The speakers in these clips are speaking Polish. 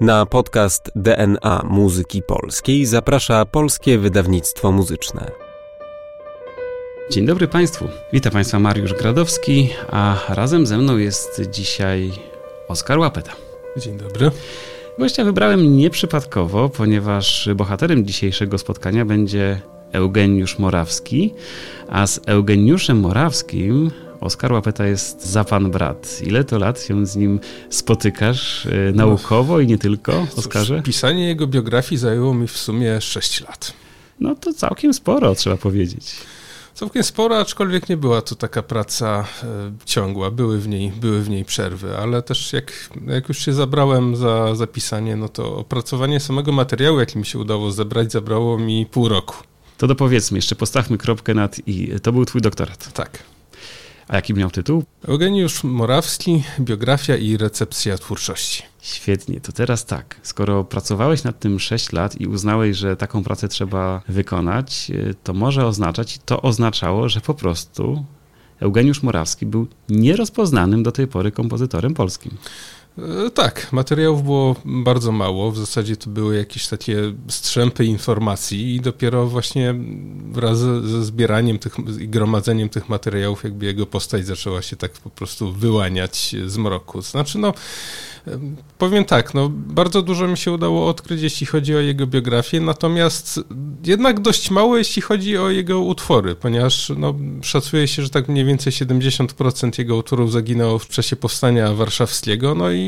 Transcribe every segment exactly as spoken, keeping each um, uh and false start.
Na podcast D N A Muzyki Polskiej zaprasza Polskie Wydawnictwo Muzyczne. Dzień dobry Państwu. Witam Państwa Mariusz Gradowski, a razem ze mną jest dzisiaj Oskar Łapeta. Dzień dobry. Gościa wybrałem nieprzypadkowo, ponieważ bohaterem dzisiejszego spotkania będzie Eugeniusz Morawski, a z Eugeniuszem Morawskim Oskar Łapeta jest za pan brat. Ile to lat się z nim spotykasz yy, naukowo i nie tylko, Oskarze? Cóż, pisanie jego biografii zajęło mi w sumie sześć lat. No to całkiem sporo, trzeba powiedzieć. Całkiem sporo, aczkolwiek nie była to taka praca e, ciągła. Były w niej, były w niej przerwy, ale też jak, jak już się zabrałem za, za pisanie, no to opracowanie samego materiału, jaki mi się udało zebrać, zabrało mi pół roku. To dopowiedzmy, jeszcze postawmy kropkę nad i. To był twój doktorat. Tak. A jaki miał tytuł? Eugeniusz Morawski, biografia i recepcja twórczości. Świetnie, to teraz tak. Skoro pracowałeś nad tym sześć lat i uznałeś, że taką pracę trzeba wykonać, to może oznaczać, to oznaczało, że po prostu Eugeniusz Morawski był nierozpoznanym do tej pory kompozytorem polskim. Tak, materiałów było bardzo mało, w zasadzie to były jakieś takie strzępy informacji i dopiero właśnie wraz ze zbieraniem tych i gromadzeniem tych materiałów jakby jego postać zaczęła się tak po prostu wyłaniać z mroku. Znaczy no, powiem tak, no bardzo dużo mi się udało odkryć, jeśli chodzi o jego biografię, natomiast jednak dość mało, jeśli chodzi o jego utwory, ponieważ no, szacuje się, że tak mniej więcej siedemdziesiąt procent jego utworów zaginęło w czasie powstania warszawskiego, no i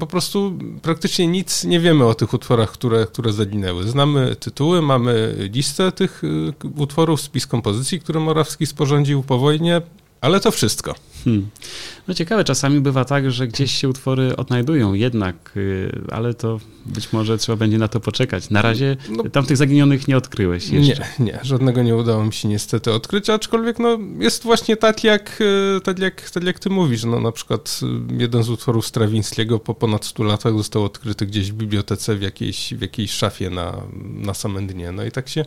po prostu praktycznie nic nie wiemy o tych utworach, które, które zaginęły. Znamy tytuły, mamy listę tych utworów, spis kompozycji, które Morawski sporządził po wojnie, ale to wszystko. Hmm. No ciekawe, czasami bywa tak, że gdzieś się utwory odnajdują jednak, ale to być może trzeba będzie na to poczekać. Na razie no, tamtych zaginionych nie odkryłeś jeszcze. Nie, nie, żadnego nie udało mi się niestety odkryć, aczkolwiek no, jest właśnie tak jak, tak jak, tak jak ty mówisz. No, na przykład jeden z utworów Strawińskiego po ponad stu latach został odkryty gdzieś w bibliotece, w jakiejś, w jakiejś szafie na, na samym dnie. No i tak się...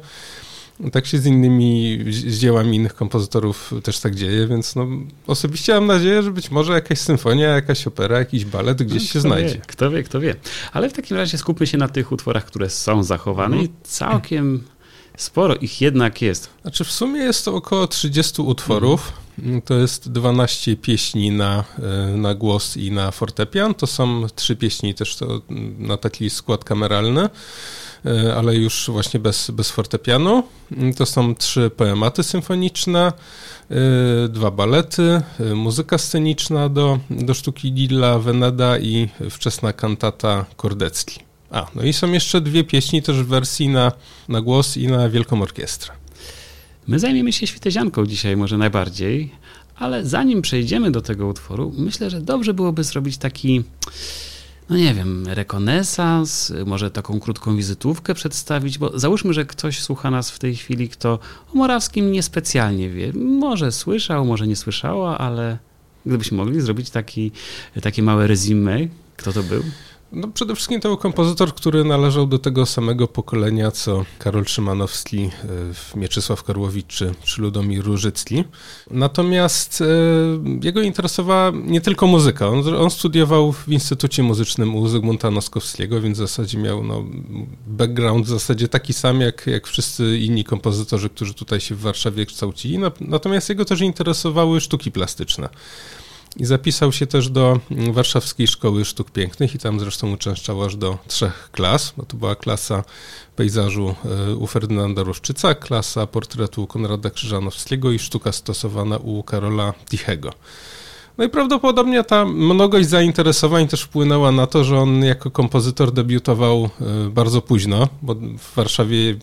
Tak się z innymi, z dziełami innych kompozytorów też tak dzieje, więc no, osobiście mam nadzieję, że być może jakaś symfonia, jakaś opera, jakiś balet gdzieś no, się znajdzie. Wie, kto wie, kto wie. Ale w takim razie skupmy się na tych utworach, które są zachowane i całkiem sporo ich jednak jest. Znaczy w sumie jest to około trzydziestu utworów. To jest dwanaście pieśni na, na głos i na fortepian. To są trzy pieśni też to na taki skład kameralny, ale już właśnie bez, bez fortepianu. To są trzy poematy symfoniczne, dwa balety, muzyka sceniczna do, do sztuki Lilla Weneda i wczesna kantata Kordecki. A, no i są jeszcze dwie pieśni też w wersji na, na głos i na wielką orkiestrę. My zajmiemy się Świtezianką dzisiaj może najbardziej, ale zanim przejdziemy do tego utworu, myślę, że dobrze byłoby zrobić taki... no nie wiem, rekonesans, może taką krótką wizytówkę przedstawić, bo załóżmy, że ktoś słucha nas w tej chwili, kto o Morawskim niespecjalnie wie. Może słyszał, może nie słyszała, ale gdybyśmy mogli zrobić taki, takie małe resume, kto to był? No przede wszystkim to był kompozytor, który należał do tego samego pokolenia, co Karol Szymanowski, Mieczysław Karłowicz czy, czy Ludomir Różycki. Natomiast e, jego interesowała nie tylko muzyka. On, on studiował w Instytucie Muzycznym u Zygmunta Noskowskiego, więc w zasadzie miał no, background w zasadzie taki sam, jak, jak wszyscy inni kompozytorzy, którzy tutaj się w Warszawie kształcili. Natomiast jego też interesowały sztuki plastyczne. I zapisał się też do Warszawskiej Szkoły Sztuk Pięknych i tam zresztą uczęszczał aż do trzech klas. No to była klasa pejzażu u Ferdynanda Ruszczyca, klasa portretu Konrada Krzyżanowskiego i sztuka stosowana u Karola Tichego. No i prawdopodobnie ta mnogość zainteresowań też wpłynęła na to, że on jako kompozytor debiutował bardzo późno, bo w Warszawie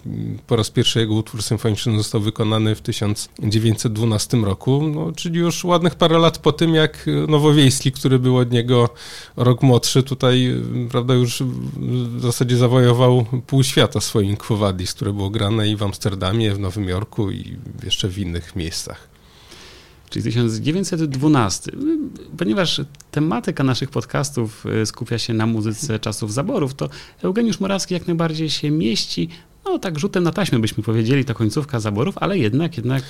po raz pierwszy jego utwór symfoniczny został wykonany w tysiąc dziewięćset dwunastym roku, no, czyli już ładnych parę lat po tym, jak Nowowiejski, który był od niego rok młodszy, tutaj prawda, już w zasadzie zawojował pół świata swoim Quo Vadis, które było grane i w Amsterdamie, w Nowym Jorku i jeszcze w innych miejscach. Czyli tysiąc dziewięćset dwunasty. Ponieważ tematyka naszych podcastów skupia się na muzyce czasów zaborów, to Eugeniusz Morawski jak najbardziej się mieści, no tak rzutem na taśmę byśmy powiedzieli, to końcówka zaborów, ale jednak jednak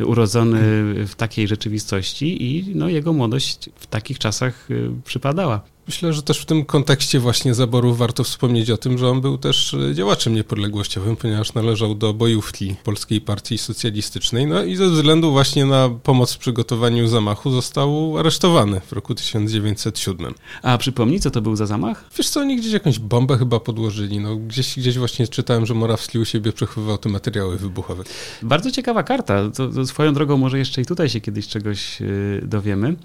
urodzony w takiej rzeczywistości i no, jego młodość w takich czasach przypadała. Myślę, że też w tym kontekście właśnie zaborów warto wspomnieć o tym, że on był też działaczem niepodległościowym, ponieważ należał do bojówki Polskiej Partii Socjalistycznej, no i ze względu właśnie na pomoc w przygotowaniu zamachu został aresztowany w roku tysiąc dziewięćset siódmym. A przypomnij, co to był za zamach? Wiesz co, oni gdzieś jakąś bombę chyba podłożyli, no gdzieś, gdzieś właśnie czytałem, że Morawski u siebie przechowywał te materiały wybuchowe. Bardzo ciekawa karta, to, to swoją drogą może jeszcze i tutaj się kiedyś czegoś yy, dowiemy.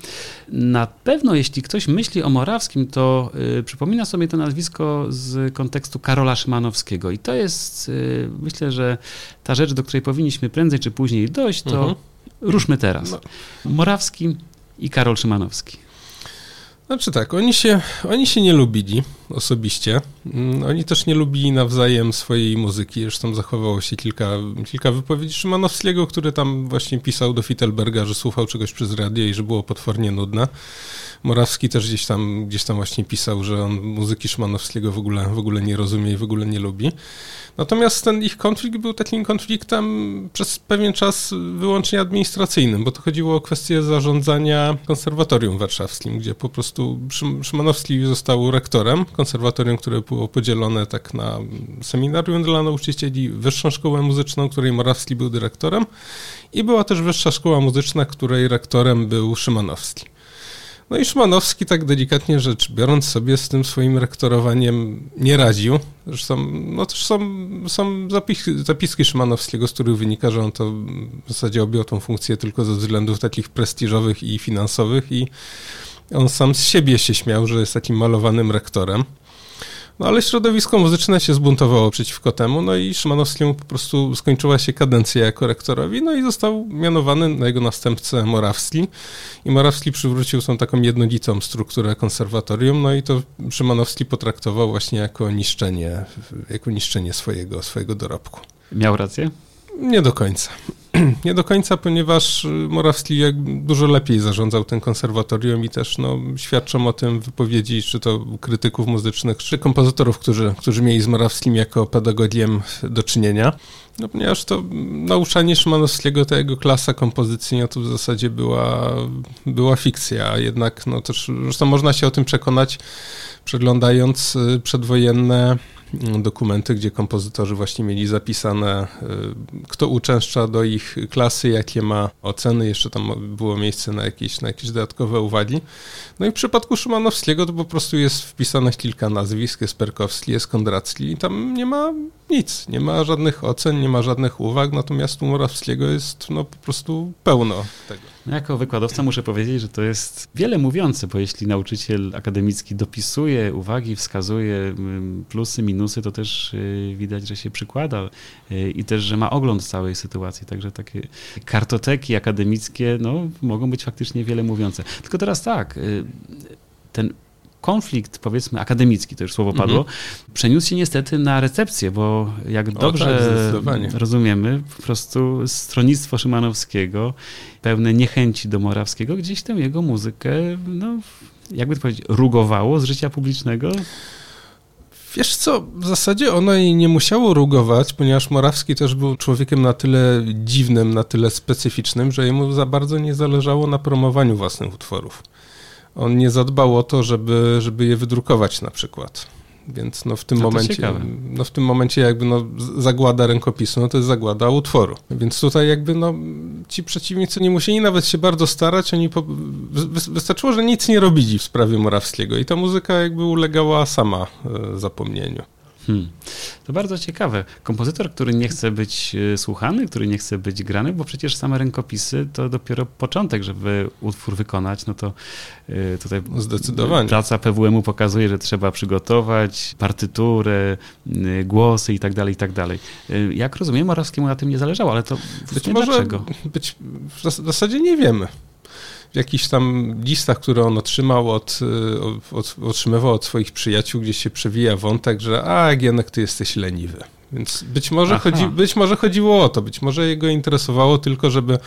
Na pewno jeśli ktoś myśli o Morawskim, to y, przypomina sobie to nazwisko z kontekstu Karola Szymanowskiego. I to jest, y, myślę, że ta rzecz, do której powinniśmy prędzej czy później dojść, to mhm. ruszmy teraz. No. Morawski i Karol Szymanowski. Znaczy tak, oni się, oni się nie lubili osobiście. Oni też nie lubili nawzajem swojej muzyki. Zresztą zachowało się kilka, kilka wypowiedzi Szymanowskiego, który tam właśnie pisał do Fittelberga, że słuchał czegoś przez radio i że było potwornie nudne. Morawski też gdzieś tam, gdzieś tam właśnie pisał, że on muzyki Szymanowskiego w ogóle, w ogóle nie rozumie i w ogóle nie lubi. Natomiast ten ich konflikt był takim konfliktem przez pewien czas wyłącznie administracyjnym, bo to chodziło o kwestię zarządzania Konserwatorium warszawskim, gdzie po prostu Szymanowski został rektorem konserwatorium, które było podzielone tak na seminarium dla nauczycieli, Wyższą Szkołę Muzyczną, której Morawski był dyrektorem, i była też Wyższa Szkoła Muzyczna, której rektorem był Szymanowski. No i Szymanowski, tak delikatnie rzecz biorąc, sobie z tym swoim rektorowaniem nie radził. Zresztą no też są, są zapiski, zapiski Szymanowskiego, z których wynika, że on to w zasadzie objął tą funkcję tylko ze względów takich prestiżowych i finansowych, i on sam z siebie się śmiał, że jest takim malowanym rektorem. No ale środowisko muzyczne się zbuntowało przeciwko temu, no i Szymanowskiemu po prostu skończyła się kadencja jako rektorowi, no i został mianowany na jego następcę Morawski. I Morawski przywrócił tą taką jednolitą strukturę konserwatorium, no i to Szymanowski potraktował właśnie jako niszczenie, jako niszczenie swojego, swojego dorobku. Miał rację? Nie do końca. Nie do końca, ponieważ Morawski dużo lepiej zarządzał tym konserwatorium i też no, świadczą o tym wypowiedzi czy to krytyków muzycznych, czy kompozytorów, którzy, którzy mieli z Morawskim jako pedagogiem do czynienia. No, ponieważ to nauczanie Szymanowskiego, ta jego klasa kompozycji, no to w zasadzie była, była fikcja, a jednak no, też, zresztą można się o tym przekonać, przeglądając przedwojenne dokumenty, gdzie kompozytorzy właśnie mieli zapisane, kto uczęszcza do ich klasy, jakie ma oceny, jeszcze tam było miejsce na jakieś, na jakieś dodatkowe uwagi. No i w przypadku Szymanowskiego to po prostu jest wpisane kilka nazwisk, jest Perkowski, jest Kondracki i tam nie ma nic, nie ma żadnych ocen, nie ma żadnych uwag, natomiast u Morawskiego jest no po prostu pełno tego. Jako wykładowca muszę powiedzieć, że to jest wiele mówiące, bo jeśli nauczyciel akademicki dopisuje uwagi, wskazuje plusy, minusy, to też widać, że się przykłada i też, że ma ogląd całej sytuacji. Także takie kartoteki akademickie no, mogą być faktycznie wiele mówiące. Tylko teraz tak, ten konflikt, powiedzmy, akademicki, to już słowo padło, mhm. przeniósł się niestety na recepcję, bo jak dobrze o, tak, rozumiemy, po prostu stronnictwo Szymanowskiego, pełne niechęci do Morawskiego, gdzieś tę jego muzykę, no, jakby to powiedzieć, rugowało z życia publicznego. Wiesz co, w zasadzie ono jej nie musiało rugować, ponieważ Morawski też był człowiekiem na tyle dziwnym, na tyle specyficznym, że jemu za bardzo nie zależało na promowaniu własnych utworów. On nie zadbał o to, żeby, żeby je wydrukować na przykład. Więc no w tym no momencie, no w tym momencie jakby no zagłada rękopisu, no to jest zagłada utworu. Więc tutaj jakby no ci przeciwnicy nie musieli nawet się bardzo starać, oni po, wystarczyło, że nic nie robili w sprawie Morawskiego i ta muzyka jakby ulegała sama zapomnieniu. Hmm. To bardzo ciekawe. Kompozytor, który nie chce być słuchany, który nie chce być grany, bo przecież same rękopisy to dopiero początek, żeby utwór wykonać, no to tutaj zdecydowanie praca P W M u pokazuje, że trzeba przygotować partyturę, głosy i tak dalej, i tak dalej. Jak rozumiem, Morawskiemu na tym nie zależało, ale to być może dlaczego? Być, w zasadzie nie wiemy. W jakichś tam listach, które on otrzymał od, od, otrzymywał od swoich przyjaciół, gdzieś się przewija wątek, że a, Gienek, ty jesteś leniwy. Więc być może, chodzi, być może chodziło o to, być może jego interesowało tylko, żeby,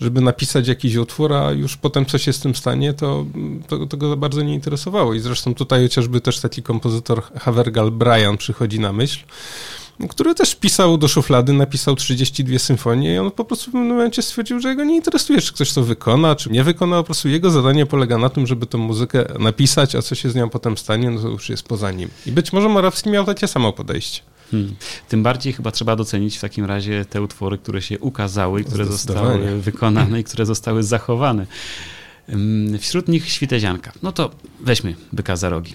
żeby napisać jakiś utwór, a już potem co się z tym stanie, to, to, to go za bardzo nie interesowało. I zresztą tutaj chociażby też taki kompozytor Havergal Brian przychodzi na myśl, który też pisał do szuflady, napisał trzydzieści dwie symfonie i on po prostu w pewnym momencie stwierdził, że jego nie interesuje, czy ktoś to wykona, czy nie wykona, po prostu jego zadanie polega na tym, żeby tę muzykę napisać, a co się z nią potem stanie, no to już jest poza nim. I być może Morawski miał takie samo podejście. Hmm. Tym bardziej chyba trzeba docenić w takim razie te utwory, które się ukazały, które zostały wykonane i które zostały zachowane. Wśród nich Świtezianka. No to weźmy byka za rogi.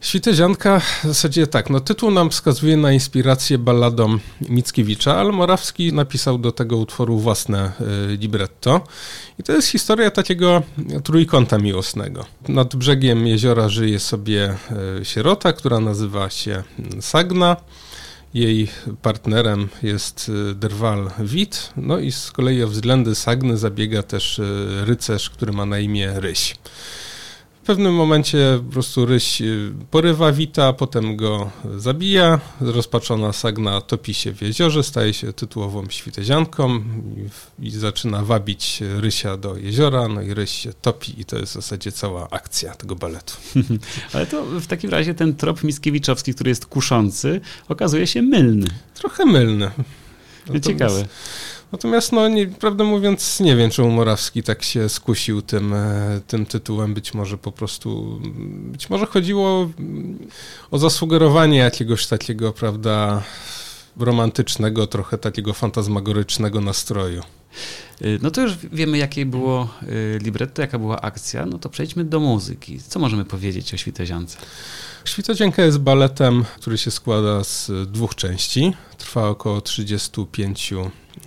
Świtezianka w zasadzie tak, no tytuł nam wskazuje na inspirację balladą Mickiewicza, ale Morawski napisał do tego utworu własne libretto i to jest historia takiego trójkąta miłosnego. Nad brzegiem jeziora żyje sobie sierota, która nazywa się Sagna. Jej partnerem jest Drwal Wit, no i z kolei o względy Sagny zabiega też rycerz, który ma na imię Ryś. W pewnym momencie po prostu Ryś porywa Wita, potem go zabija. Rozpaczona Sagna topi się w jeziorze, staje się tytułową Świtezianką i, i zaczyna wabić Rysia do jeziora. No i Ryś się topi i to jest w zasadzie cała akcja tego baletu. Ale to w takim razie ten trop mickiewiczowski, który jest kuszący, okazuje się mylny. Trochę mylny. Natomiast... Ciekawe. Natomiast, no, nie, prawdę mówiąc, nie wiem, czemu Morawski tak się skusił tym, tym tytułem. Być może po prostu, być może chodziło o zasugerowanie jakiegoś takiego, prawda, romantycznego, trochę takiego fantazmagorycznego nastroju. No to już wiemy, jakie było libretto, jaka była akcja. No to przejdźmy do muzyki. Co możemy powiedzieć o Świteziance? Świtezianka jest baletem, który się składa z dwóch części. Trwa około trzydzieści pięć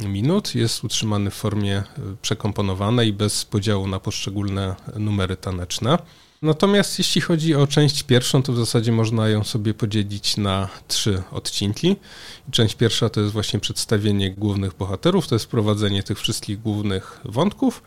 minut. Jest utrzymany w formie przekomponowanej bez podziału na poszczególne numery taneczne. Natomiast jeśli chodzi o część pierwszą, to w zasadzie można ją sobie podzielić na trzy odcinki. Część pierwsza to jest właśnie przedstawienie głównych bohaterów, to jest prowadzenie tych wszystkich głównych wątków.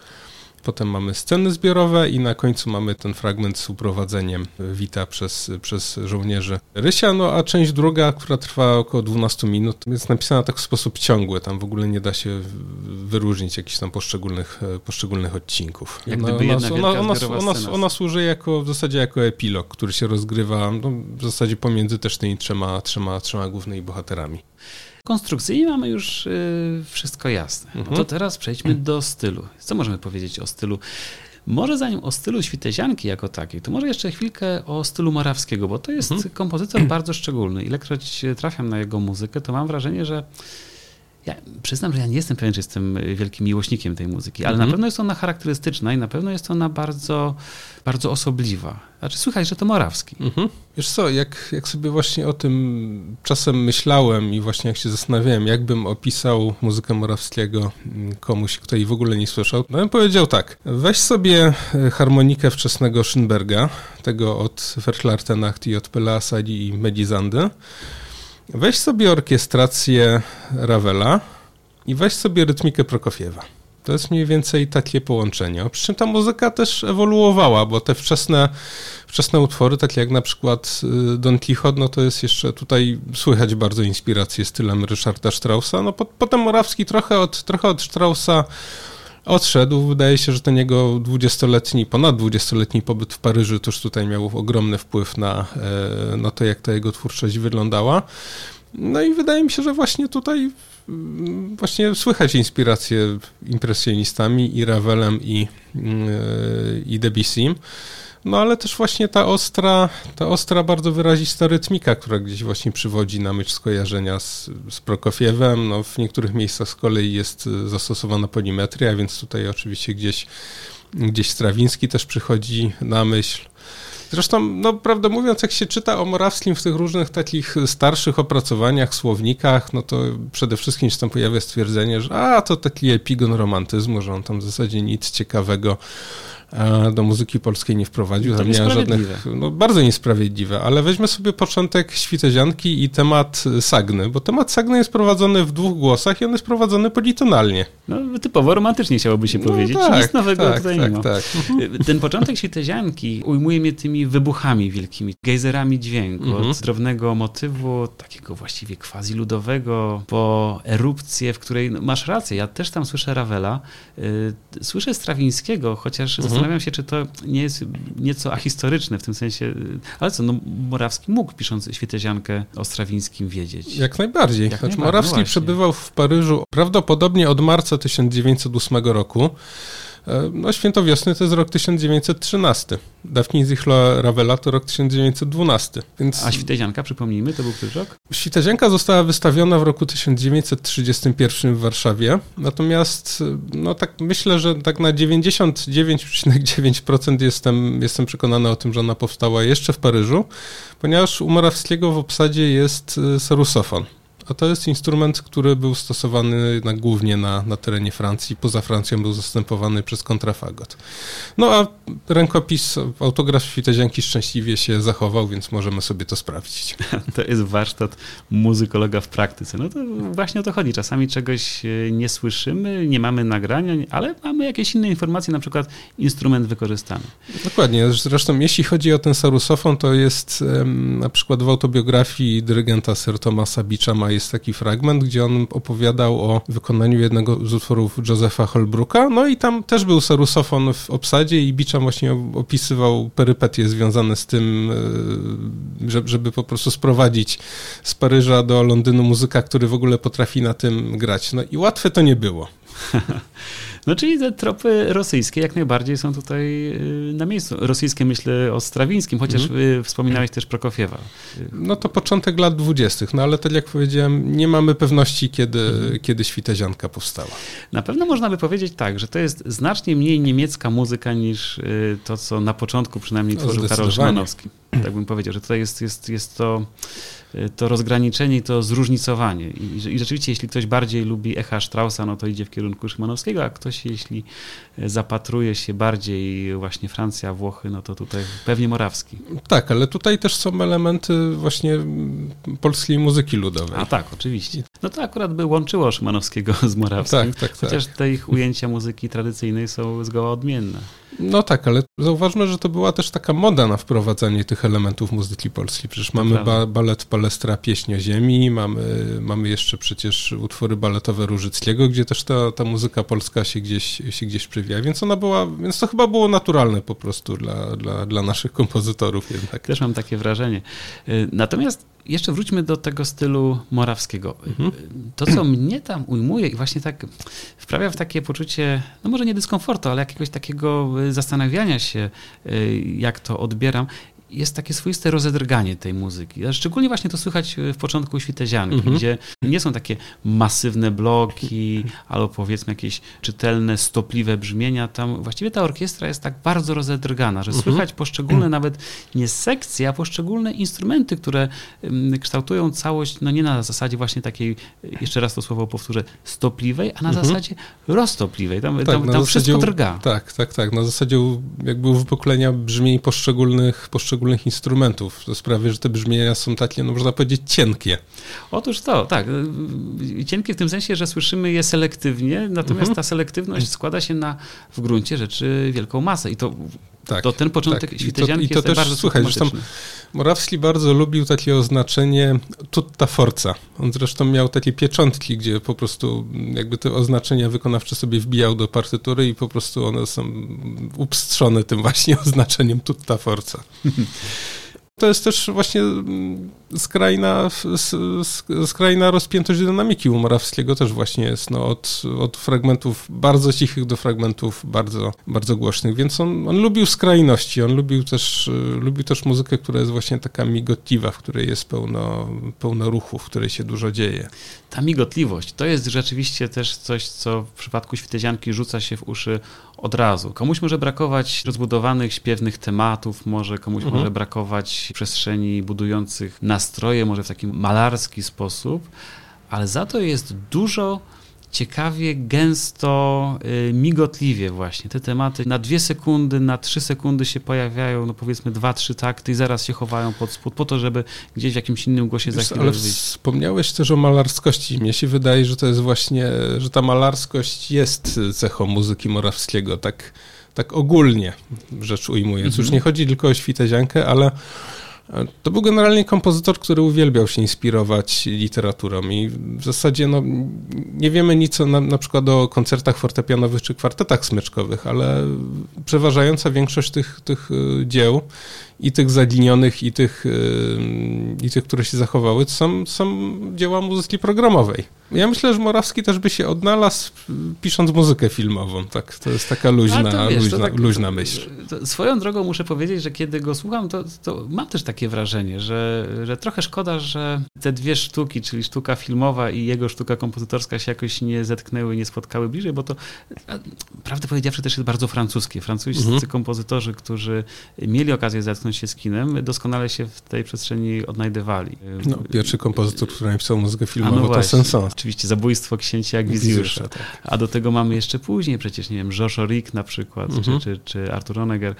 Potem mamy sceny zbiorowe i na końcu mamy ten fragment z uprowadzeniem Wita przez, przez żołnierzy Rysia. No a część druga, która trwa około dwanaście minut, jest napisana tak w sposób ciągły. Tam w ogóle nie da się wyróżnić jakichś tam poszczególnych, poszczególnych odcinków. Jak gdyby ona, jedna ona, ona, ona, ona, ona służy jako, w zasadzie jako epilog, który się rozgrywa no, w zasadzie pomiędzy też tymi trzema, trzema, trzema głównymi bohaterami. Konstrukcyjnie mamy już y, wszystko jasne. Mhm. To teraz przejdźmy do stylu. Co możemy powiedzieć o stylu? Może zanim o stylu Świtezianki jako takiej, to może jeszcze chwilkę o stylu Morawskiego, bo to jest mhm. kompozytor bardzo szczególny. Ilekroć trafiam na jego muzykę, to mam wrażenie, że ja przyznam, że ja nie jestem pewien, że jestem wielkim miłośnikiem tej muzyki, ale mhm. na pewno jest ona charakterystyczna i na pewno jest ona bardzo, bardzo osobliwa. Znaczy słychać, że to Morawski. Mhm. Wiesz co, jak, jak sobie właśnie o tym czasem myślałem i właśnie jak się zastanawiałem, jakbym opisał muzykę Morawskiego komuś, kto jej w ogóle nie słyszał, no bym powiedział tak, weź sobie harmonikę wczesnego Schönberga, tego od Verklärte Nacht i od Pelasa i Medizandy, weź sobie orkiestrację Ravela i weź sobie rytmikę Prokofiewa. To jest mniej więcej takie połączenie. Przy czym ta muzyka też ewoluowała, bo te wczesne, wczesne utwory, takie jak na przykład Don Kichot, no to jest jeszcze tutaj słychać bardzo inspirację stylem Richarda Straussa. No po, potem Morawski trochę od, trochę od Straussa odszedł. Wydaje się, że ten jego dwudziestoletni, ponad dwudziestoletni pobyt w Paryżu też tutaj miał ogromny wpływ na, na to, jak ta jego twórczość wyglądała. No i wydaje mi się, że właśnie tutaj właśnie słychać inspirację impresjonistami i Ravelem i, i Debussym. No ale też właśnie ta ostra, ta ostra, bardzo wyrazista rytmika, która gdzieś właśnie przywodzi na myśl skojarzenia z, z Prokofiewem. No, w niektórych miejscach z kolei jest zastosowana polimetria, więc tutaj oczywiście gdzieś, gdzieś Strawiński też przychodzi na myśl. Zresztą, no prawdę mówiąc, jak się czyta o Morawskim w tych różnych takich starszych opracowaniach, słownikach, no to przede wszystkim się tam pojawia stwierdzenie, że a, to taki epigon romantyzmu, że on tam w zasadzie nic ciekawego do muzyki polskiej nie wprowadził. To nie ma żadnych, no, bardzo niesprawiedliwe, ale weźmy sobie początek Świtezianki i temat Sagny, bo temat Sagny jest prowadzony w dwóch głosach i on jest prowadzony politonalnie. No typowo romantycznie chciałoby się powiedzieć, no, tak, nic nowego tak, tutaj tak, nie ma. Tak, tak. Ten początek Świtezianki ujmuje mnie tymi wybuchami wielkimi, gejzerami dźwięku, mhm. od drobnego motywu, takiego właściwie quasi-ludowego, po erupcję, w której, no, masz rację, ja też tam słyszę Ravela, y, słyszę Strawińskiego, chociaż mhm. Zastanawiam się, czy to nie jest nieco ahistoryczne w tym sensie. Ale co, no Morawski mógł, pisząc Świteziankę, o Strawińskim wiedzieć. Jak najbardziej. Jak znaczy, najbardziej. Morawski no przebywał w Paryżu prawdopodobnie od marca tysiąc dziewięćset ósmego roku. No, Święto Wiosny to jest rok tysiąc dziewięćset trzynasty. Dawniej Zichla Ravela to rok tysiąc dziewięćset dwunasty. Więc... A Świtezianka, przypomnijmy, to był który rok? Świtezianka została wystawiona w roku tysiąc dziewięćset trzydziestym pierwszym w Warszawie. Natomiast no tak myślę, że tak na dziewięćdziesiąt dziewięć przecinek dziewięć procent jestem, jestem przekonany o tym, że ona powstała jeszcze w Paryżu, ponieważ u Morawskiego w obsadzie jest sarusofon. A to jest instrument, który był stosowany jednak głównie na, na terenie Francji. Poza Francją był zastępowany przez kontrafagot. No a rękopis, autograf Świtezianki szczęśliwie się zachował, więc możemy sobie to sprawdzić. To jest warsztat muzykologa w praktyce. No to właśnie o to chodzi. Czasami czegoś nie słyszymy, nie mamy nagrania, ale mamy jakieś inne informacje, na przykład instrument wykorzystany. Dokładnie. Zresztą jeśli chodzi o ten sarusofon, to jest na przykład w autobiografii dyrygenta Sir Thomasa Beachama jest taki fragment, gdzie on opowiadał o wykonaniu jednego z utworów Josepha Holbrooka, no i tam też był sarusofon w obsadzie i Beacham właśnie opisywał perypetie związane z tym, żeby po prostu sprowadzić z Paryża do Londynu muzyka, który w ogóle potrafi na tym grać. No i łatwe to nie było. No czyli te tropy rosyjskie jak najbardziej są tutaj na miejscu. Rosyjskie myślę o Strawińskim, chociaż mhm. wspominałeś też Prokofiewa. No to początek lat dwudziestych, no ale tak jak powiedziałem, nie mamy pewności, kiedy, mhm. kiedy Świtezianka powstała. Na pewno można by powiedzieć tak, że to jest znacznie mniej niemiecka muzyka niż to, co na początku przynajmniej tworzył Karol Szymanowski. Tak bym powiedział, że tutaj jest, jest, jest to, to rozgraniczenie i to zróżnicowanie. I, I rzeczywiście, jeśli ktoś bardziej lubi echa Straussa, no to idzie w kierunku Szymanowskiego, a ktoś, jeśli zapatruje się bardziej właśnie Francja, Włochy, no to tutaj pewnie Morawski. Tak, ale tutaj też są elementy właśnie polskiej muzyki ludowej. A tak, oczywiście. No to akurat by łączyło Szymanowskiego z Morawskim, tak, tak, chociaż tak. Te ich ujęcia muzyki tradycyjnej są zgoła odmienne. No tak, ale zauważmy, że to była też taka moda na wprowadzanie tych elementów muzyki polskiej. Przecież mamy ba- balet Palestra, Pieśń o ziemi, mamy, mamy jeszcze przecież utwory baletowe Różyckiego, gdzie też ta, ta muzyka polska się gdzieś, się gdzieś przewija, więc ona była, więc to chyba było naturalne po prostu dla, dla, dla naszych kompozytorów jednak. Też mam takie wrażenie. Natomiast jeszcze wróćmy do tego stylu Morawskiego. Mhm. To, co mnie tam ujmuje i właśnie tak wprawia w takie poczucie, no może nie dyskomfortu, ale jakiegoś takiego zastanawiania się, jak to odbieram, jest takie swoiste rozedrganie tej muzyki. Szczególnie właśnie to słychać w początku Świtezianki, mhm. gdzie nie są takie masywne bloki albo powiedzmy jakieś czytelne, stopliwe brzmienia. Tam właściwie ta orkiestra jest tak bardzo rozedrgana, że mhm. słychać poszczególne nawet nie sekcje, a poszczególne instrumenty, które kształtują całość, no nie na zasadzie właśnie takiej, jeszcze raz to słowo powtórzę, stopliwej, a na mhm. zasadzie roztopliwej. Tam, tak, tam, tam zasadzie, wszystko drga. Tak, tak, tak. Na zasadzie jakby uwypuklenia brzmień poszczególnych, poszczególnych poszczególnych instrumentów. To sprawia, że te brzmienia są takie, no można powiedzieć, cienkie. Otóż to, tak. Cienkie w tym sensie, że słyszymy je selektywnie, natomiast mm-hmm. ta selektywność składa się na w gruncie rzeczy wielką masę. I to, tak, to ten początek tak. Świtezianki I to, i to jest też, słuchaj, zresztą Morawski bardzo lubił takie oznaczenie tutta forza. On zresztą miał takie pieczątki, gdzie po prostu jakby te oznaczenia wykonawcze sobie wbijał do partytury i po prostu one są upstrzone tym właśnie oznaczeniem tutta forza. To jest też właśnie skrajna, skrajna rozpiętość dynamiki u Morawskiego też właśnie jest, no, od, od fragmentów bardzo cichych do fragmentów bardzo, bardzo głośnych, więc on, on lubił skrajności, on lubił też, lubił też muzykę, która jest właśnie taka migotliwa, w której jest pełno, pełno ruchu, w której się dużo dzieje. Ta migotliwość to jest rzeczywiście też coś, co w przypadku Świtezianki rzuca się w uszy od razu. Komuś może brakować rozbudowanych, śpiewnych tematów, może komuś mhm. może brakować przestrzeni budujących nastroje, może w taki malarski sposób, ale za to jest dużo ciekawie, gęsto, migotliwie właśnie. Te tematy na dwie sekundy, na trzy sekundy się pojawiają, no powiedzmy dwa, trzy takty i zaraz się chowają pod spód, po to, żeby gdzieś w jakimś innym głosie za chwilę. Ale wspomniałeś też o malarskości. Mnie się wydaje, że to jest właśnie, że ta malarskość jest cechą muzyki Morawskiego, tak, tak ogólnie rzecz ujmując. Mhm. Już nie chodzi tylko o Świteziankę, ale To był generalnie kompozytor, który uwielbiał się inspirować literaturą i w zasadzie no, nie wiemy nic o, na, na przykład o koncertach fortepianowych czy kwartetach smyczkowych, ale przeważająca większość tych, tych dzieł i tych zaginionych i tych, i tych, które się zachowały, to są, są dzieła muzyki programowej. Ja myślę, że Morawski też by się odnalazł pisząc muzykę filmową. Tak, to jest taka luźna, no, to wiesz, luźna, to tak, luźna myśl. To, to swoją drogą muszę powiedzieć, że kiedy go słucham, to, to mam też takie wrażenie, że, że trochę szkoda, że te dwie sztuki, czyli sztuka filmowa i jego sztuka kompozytorska się jakoś nie zetknęły, nie spotkały bliżej, bo to prawdę powiedziawszy też jest bardzo francuskie. Francuscy mhm. kompozytorzy, którzy mieli okazję zetknąć się z kinem, doskonale się w tej przestrzeni odnajdywali. No, pierwszy kompozytor, który napisał muzykę filmową, no to Saint-Saëns. Oczywiście Zabójstwo księcia Gwiziusza. Tak. A do tego mamy jeszcze później przecież, nie wiem, Georges Auric na przykład, mhm. czy, czy, czy Artur Honegger.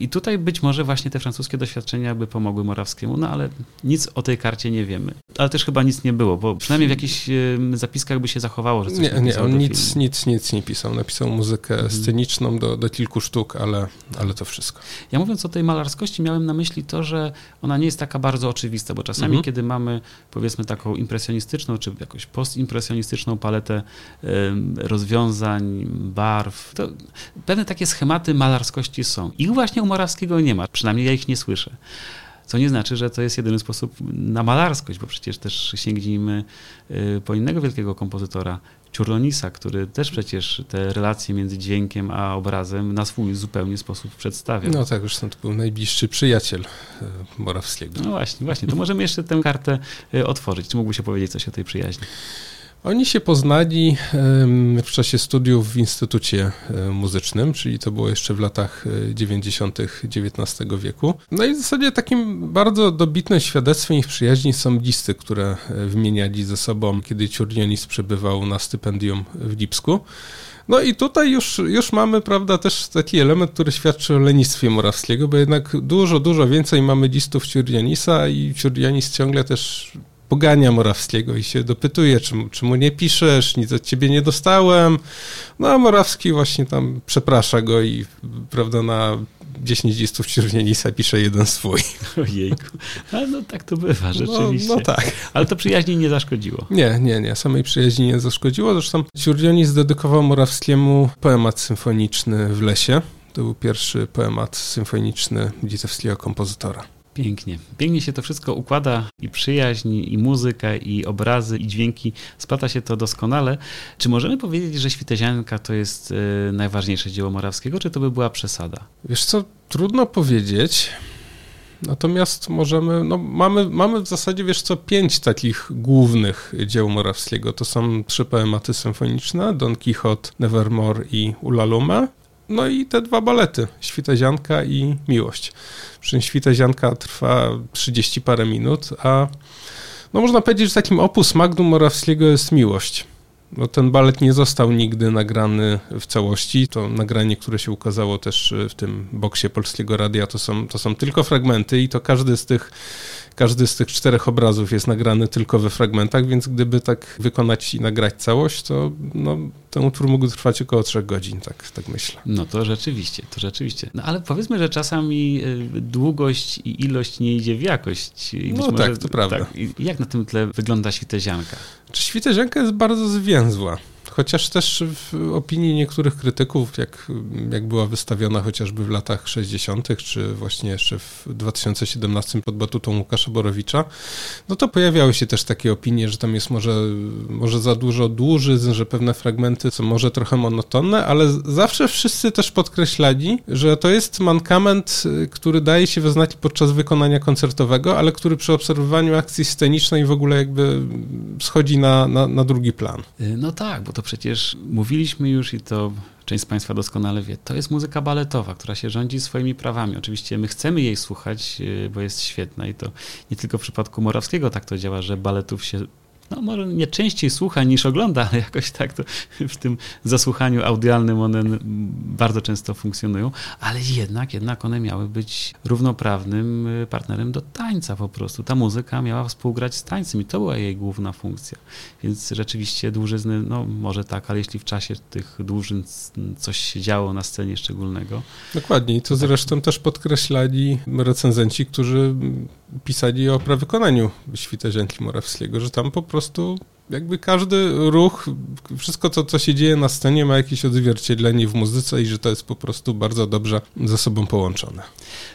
I tutaj być może właśnie te francuskie doświadczenia by pomogły Morawskiemu, no ale nic o tej karcie nie wiemy. Ale też chyba nic nie było, bo przynajmniej w jakichś zapiskach by się zachowało, że coś nie, nie on nic, nic, nic nie pisał. Napisał muzykę mhm. sceniczną do, do kilku sztuk, ale, ale to wszystko. Ja mówiąc o tej malarskości miałem na myśli to, że ona nie jest taka bardzo oczywista, bo czasami mhm. kiedy mamy powiedzmy taką impresjonistyczną, czy jakąś postimpresjonistyczną paletę rozwiązań, barw, to pewne takie schematy malarskości są. Ich właśnie u Morawskiego nie ma, przynajmniej ja ich nie słyszę. Co nie znaczy, że to jest jedyny sposób na malarskość, bo przecież też sięgnijmy po innego wielkiego kompozytora, Čiurlionisa, który też przecież te relacje między dźwiękiem a obrazem na swój zupełnie sposób przedstawiał. No tak, już to był najbliższy przyjaciel Morawskiego. No właśnie, właśnie. To możemy jeszcze tę kartę otworzyć. Czy mógłby się powiedzieć coś o tej przyjaźni? Oni się poznali w czasie studiów w Instytucie Muzycznym, czyli to było jeszcze w latach dziewięćdziesiątych dziewiętnastego wieku. No i w zasadzie takim bardzo dobitnym świadectwem ich przyjaźni są listy, które wymieniali ze sobą, kiedy Čiurlionis przebywał na stypendium w Lipsku. No i tutaj już, już mamy, prawda, też taki element, który świadczy o lenistwie Morawskiego, bo jednak dużo, dużo więcej mamy listów Čiurlionisa i Čiurlionis ciągle też pogania Morawskiego i się dopytuje, czy, czy mu nie piszesz, nic od ciebie nie dostałem. No a Morawski właśnie tam przeprasza go i prawda na dziesięć listów Čiurlionisa pisze jeden swój. Ojejku. A no tak to bywa, rzeczywiście. No, no tak. Ale to przyjaźni nie zaszkodziło. Nie, nie, nie. Samej przyjaźni nie zaszkodziło. Zresztą Čiurlionis dedykował Morawskiemu poemat symfoniczny W lesie. To był pierwszy poemat symfoniczny litewskiego kompozytora. Pięknie. Pięknie się to wszystko układa i przyjaźń, i muzyka, i obrazy, i dźwięki. Splata się to doskonale. Czy możemy powiedzieć, że Świtezianka to jest y, najważniejsze dzieło Morawskiego, czy to by była przesada? Wiesz co, trudno powiedzieć. Natomiast możemy, no mamy, mamy w zasadzie, wiesz co, pięć takich głównych dzieł Morawskiego. To są trzy poematy symfoniczne, Don Kichot, Nevermore i Ulaluma. No i te dwa balety, Świtezianka i Miłość. Przy czym Świtezianka trwa trzydzieści parę minut, a no można powiedzieć, że takim opus magnum Morawskiego jest Miłość. No ten balet nie został nigdy nagrany w całości. To nagranie, które się ukazało też w tym boksie Polskiego Radia, to są, to są tylko fragmenty i to każdy z tych Każdy z tych czterech obrazów jest nagrany tylko we fragmentach, więc gdyby tak wykonać i nagrać całość, to no, ten utwór mógł trwać około trzech godzin, tak, tak myślę. No to rzeczywiście, to rzeczywiście. No ale powiedzmy, że czasami długość i ilość nie idzie w jakość. I no może, tak, to prawda. Tak, jak na tym tle wygląda Świtezianka? Świtezianka jest bardzo zwięzła. Chociaż też w opinii niektórych krytyków, jak, jak była wystawiona chociażby w latach sześćdziesiątych, czy właśnie jeszcze w dwa tysiące siedemnastym pod batutą Łukasza Borowicza, no to pojawiały się też takie opinie, że tam jest może, może za dużo dłużyzn, że pewne fragmenty są może trochę monotonne, ale zawsze wszyscy też podkreślali, że to jest mankament, który daje się we znaki podczas wykonania koncertowego, ale który przy obserwowaniu akcji scenicznej w ogóle jakby schodzi na, na, na drugi plan. No tak, bo to To przecież mówiliśmy już i to część z Państwa doskonale wie, to jest muzyka baletowa, która się rządzi swoimi prawami. Oczywiście my chcemy jej słuchać, bo jest świetna i to nie tylko w przypadku Morawskiego tak to działa, że baletów się no może nie częściej słucha niż ogląda, ale jakoś tak to w tym zasłuchaniu audialnym one bardzo często funkcjonują, ale jednak, jednak one miały być równoprawnym partnerem do tańca po prostu. Ta muzyka miała współgrać z tańcem i to była jej główna funkcja. Więc rzeczywiście dłużyzny, no może tak, ale jeśli w czasie tych dłużyn coś się działo na scenie szczególnego. Dokładnie i to zresztą też podkreślali recenzenci, którzy pisali o prawykonaniu Świtezianki Morawskiego, że tam po prostu jakby każdy ruch, wszystko to, co się dzieje na scenie ma jakieś odzwierciedlenie w muzyce i że to jest po prostu bardzo dobrze ze sobą połączone.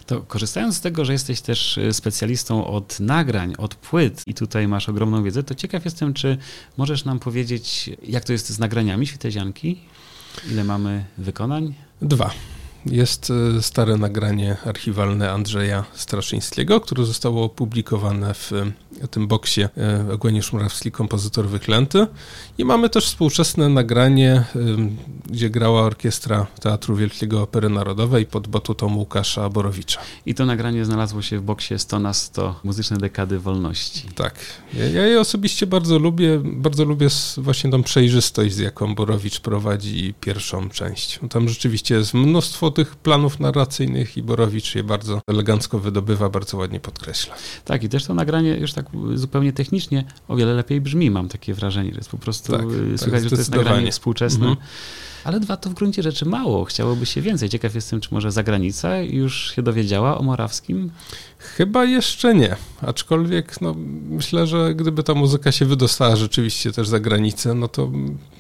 To korzystając z tego, że jesteś też specjalistą od nagrań, od płyt i tutaj masz ogromną wiedzę, to ciekaw jestem, czy możesz nam powiedzieć, jak to jest z nagraniami Świtezianki? Ile mamy wykonań? Dwa. Jest stare nagranie archiwalne Andrzeja Straszyńskiego, które zostało opublikowane w tym boksie Eugeniusz Morawski, kompozytor wyklęty. I mamy też współczesne nagranie, gdzie grała orkiestra Teatru Wielkiego Opery Narodowej pod batutą Łukasza Borowicza. I to nagranie znalazło się w boksie sto na sto Muzyczne Dekady Wolności. Tak. Ja, ja je osobiście bardzo lubię. Bardzo lubię właśnie tą przejrzystość, z jaką Borowicz prowadzi pierwszą część. Tam rzeczywiście jest mnóstwo tych planów narracyjnych i Borowicz je bardzo elegancko wydobywa, bardzo ładnie podkreśla. Tak, i też to nagranie już tak zupełnie technicznie o wiele lepiej brzmi, mam takie wrażenie, że jest po prostu tak, słychać, tak, że to jest nagranie współczesne. Mhm. Ale dwa to w gruncie rzeczy mało, chciałoby się więcej. Ciekaw jestem, czy może zagranica już się dowiedziała o Morawskim? Chyba jeszcze nie, aczkolwiek no, myślę, że gdyby ta muzyka się wydostała rzeczywiście też za granicę, no to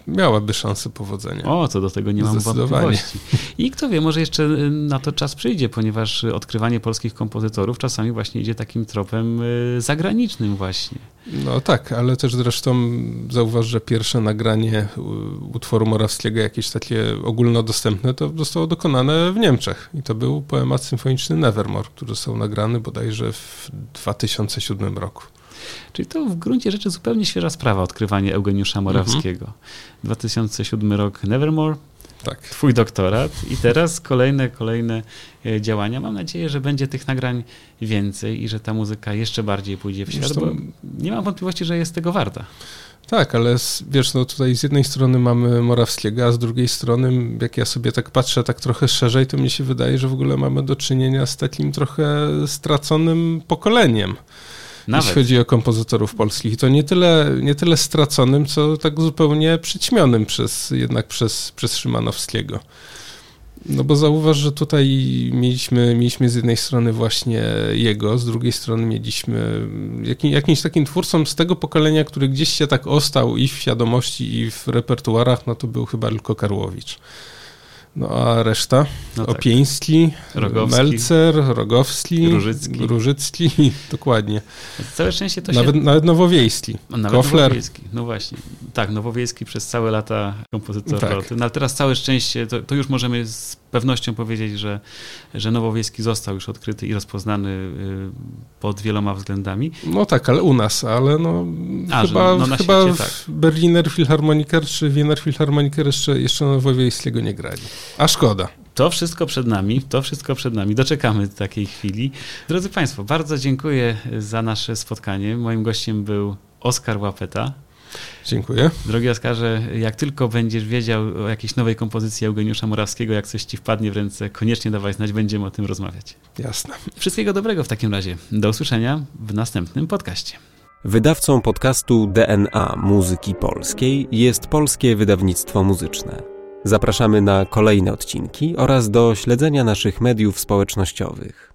miałaby szansę powodzenia. O, to do tego nie mam wątpliwości. I kto wie, może jeszcze na to czas przyjdzie, ponieważ odkrywanie polskich kompozytorów czasami właśnie idzie takim tropem zagranicznym właśnie. No tak, ale też zresztą zauważ, że pierwsze nagranie utworu Morawskiego, jakieś takie ogólnodostępne, to zostało dokonane w Niemczech i to był poemat symfoniczny Nevermore, który został nagrany bodajże w dwa tysiące siódmym roku. Czyli to w gruncie rzeczy zupełnie świeża sprawa, odkrywanie Eugeniusza Morawskiego. Mhm. dwa tysiące siódmy rok, Nevermore. Tak. Twój doktorat i teraz kolejne, kolejne działania. Mam nadzieję, że będzie tych nagrań więcej i że ta muzyka jeszcze bardziej pójdzie w świat, zresztą, bo nie mam wątpliwości, że jest tego warta. Tak, ale wiesz, no tutaj z jednej strony mamy Morawskiego, a z drugiej strony, jak ja sobie tak patrzę tak trochę szerzej, to mi się wydaje, że w ogóle mamy do czynienia z takim trochę straconym pokoleniem. Nawet. Jeśli chodzi o kompozytorów polskich. I to nie tyle, nie tyle straconym, co tak zupełnie przyćmionym przez, jednak przez, przez Szymanowskiego. No bo zauważ, że tutaj mieliśmy, mieliśmy z jednej strony właśnie jego, z drugiej strony mieliśmy jakim, jakimś takim twórcą z tego pokolenia, który gdzieś się tak ostał i w świadomości, i w repertuarach, no to był chyba tylko Karłowicz. No a reszta? No tak. Opieński, Rogowski, Melcer, Rogowski, Różycki. Różycki, dokładnie. Całe szczęście to nawet, się... Nawet Nowowiejski, nawet Kofler. Nowowiejski. No właśnie, tak, Nowowiejski przez całe lata kompozytor. Tak. No, ale teraz całe szczęście, to, to już możemy z pewnością powiedzieć, że, że Nowowiejski został już odkryty i rozpoznany pod wieloma względami. No tak, ale u nas, ale no a, chyba, że, no na chyba świecie, tak. W Berliner Philharmoniker czy Wiener Philharmoniker jeszcze, jeszcze Nowowiejskiego nie grali. A szkoda. To wszystko przed nami, to wszystko przed nami. Doczekamy takiej chwili. Drodzy Państwo, bardzo dziękuję za nasze spotkanie. Moim gościem był Oskar Łapeta. Dziękuję. Drogi Oskarze, jak tylko będziesz wiedział o jakiejś nowej kompozycji Eugeniusza Morawskiego, jak coś ci wpadnie w ręce, koniecznie dawaj znać, będziemy o tym rozmawiać. Jasne. Wszystkiego dobrego w takim razie. Do usłyszenia w następnym podcaście. Wydawcą podcastu D N A Muzyki Polskiej jest Polskie Wydawnictwo Muzyczne. Zapraszamy na kolejne odcinki oraz do śledzenia naszych mediów społecznościowych.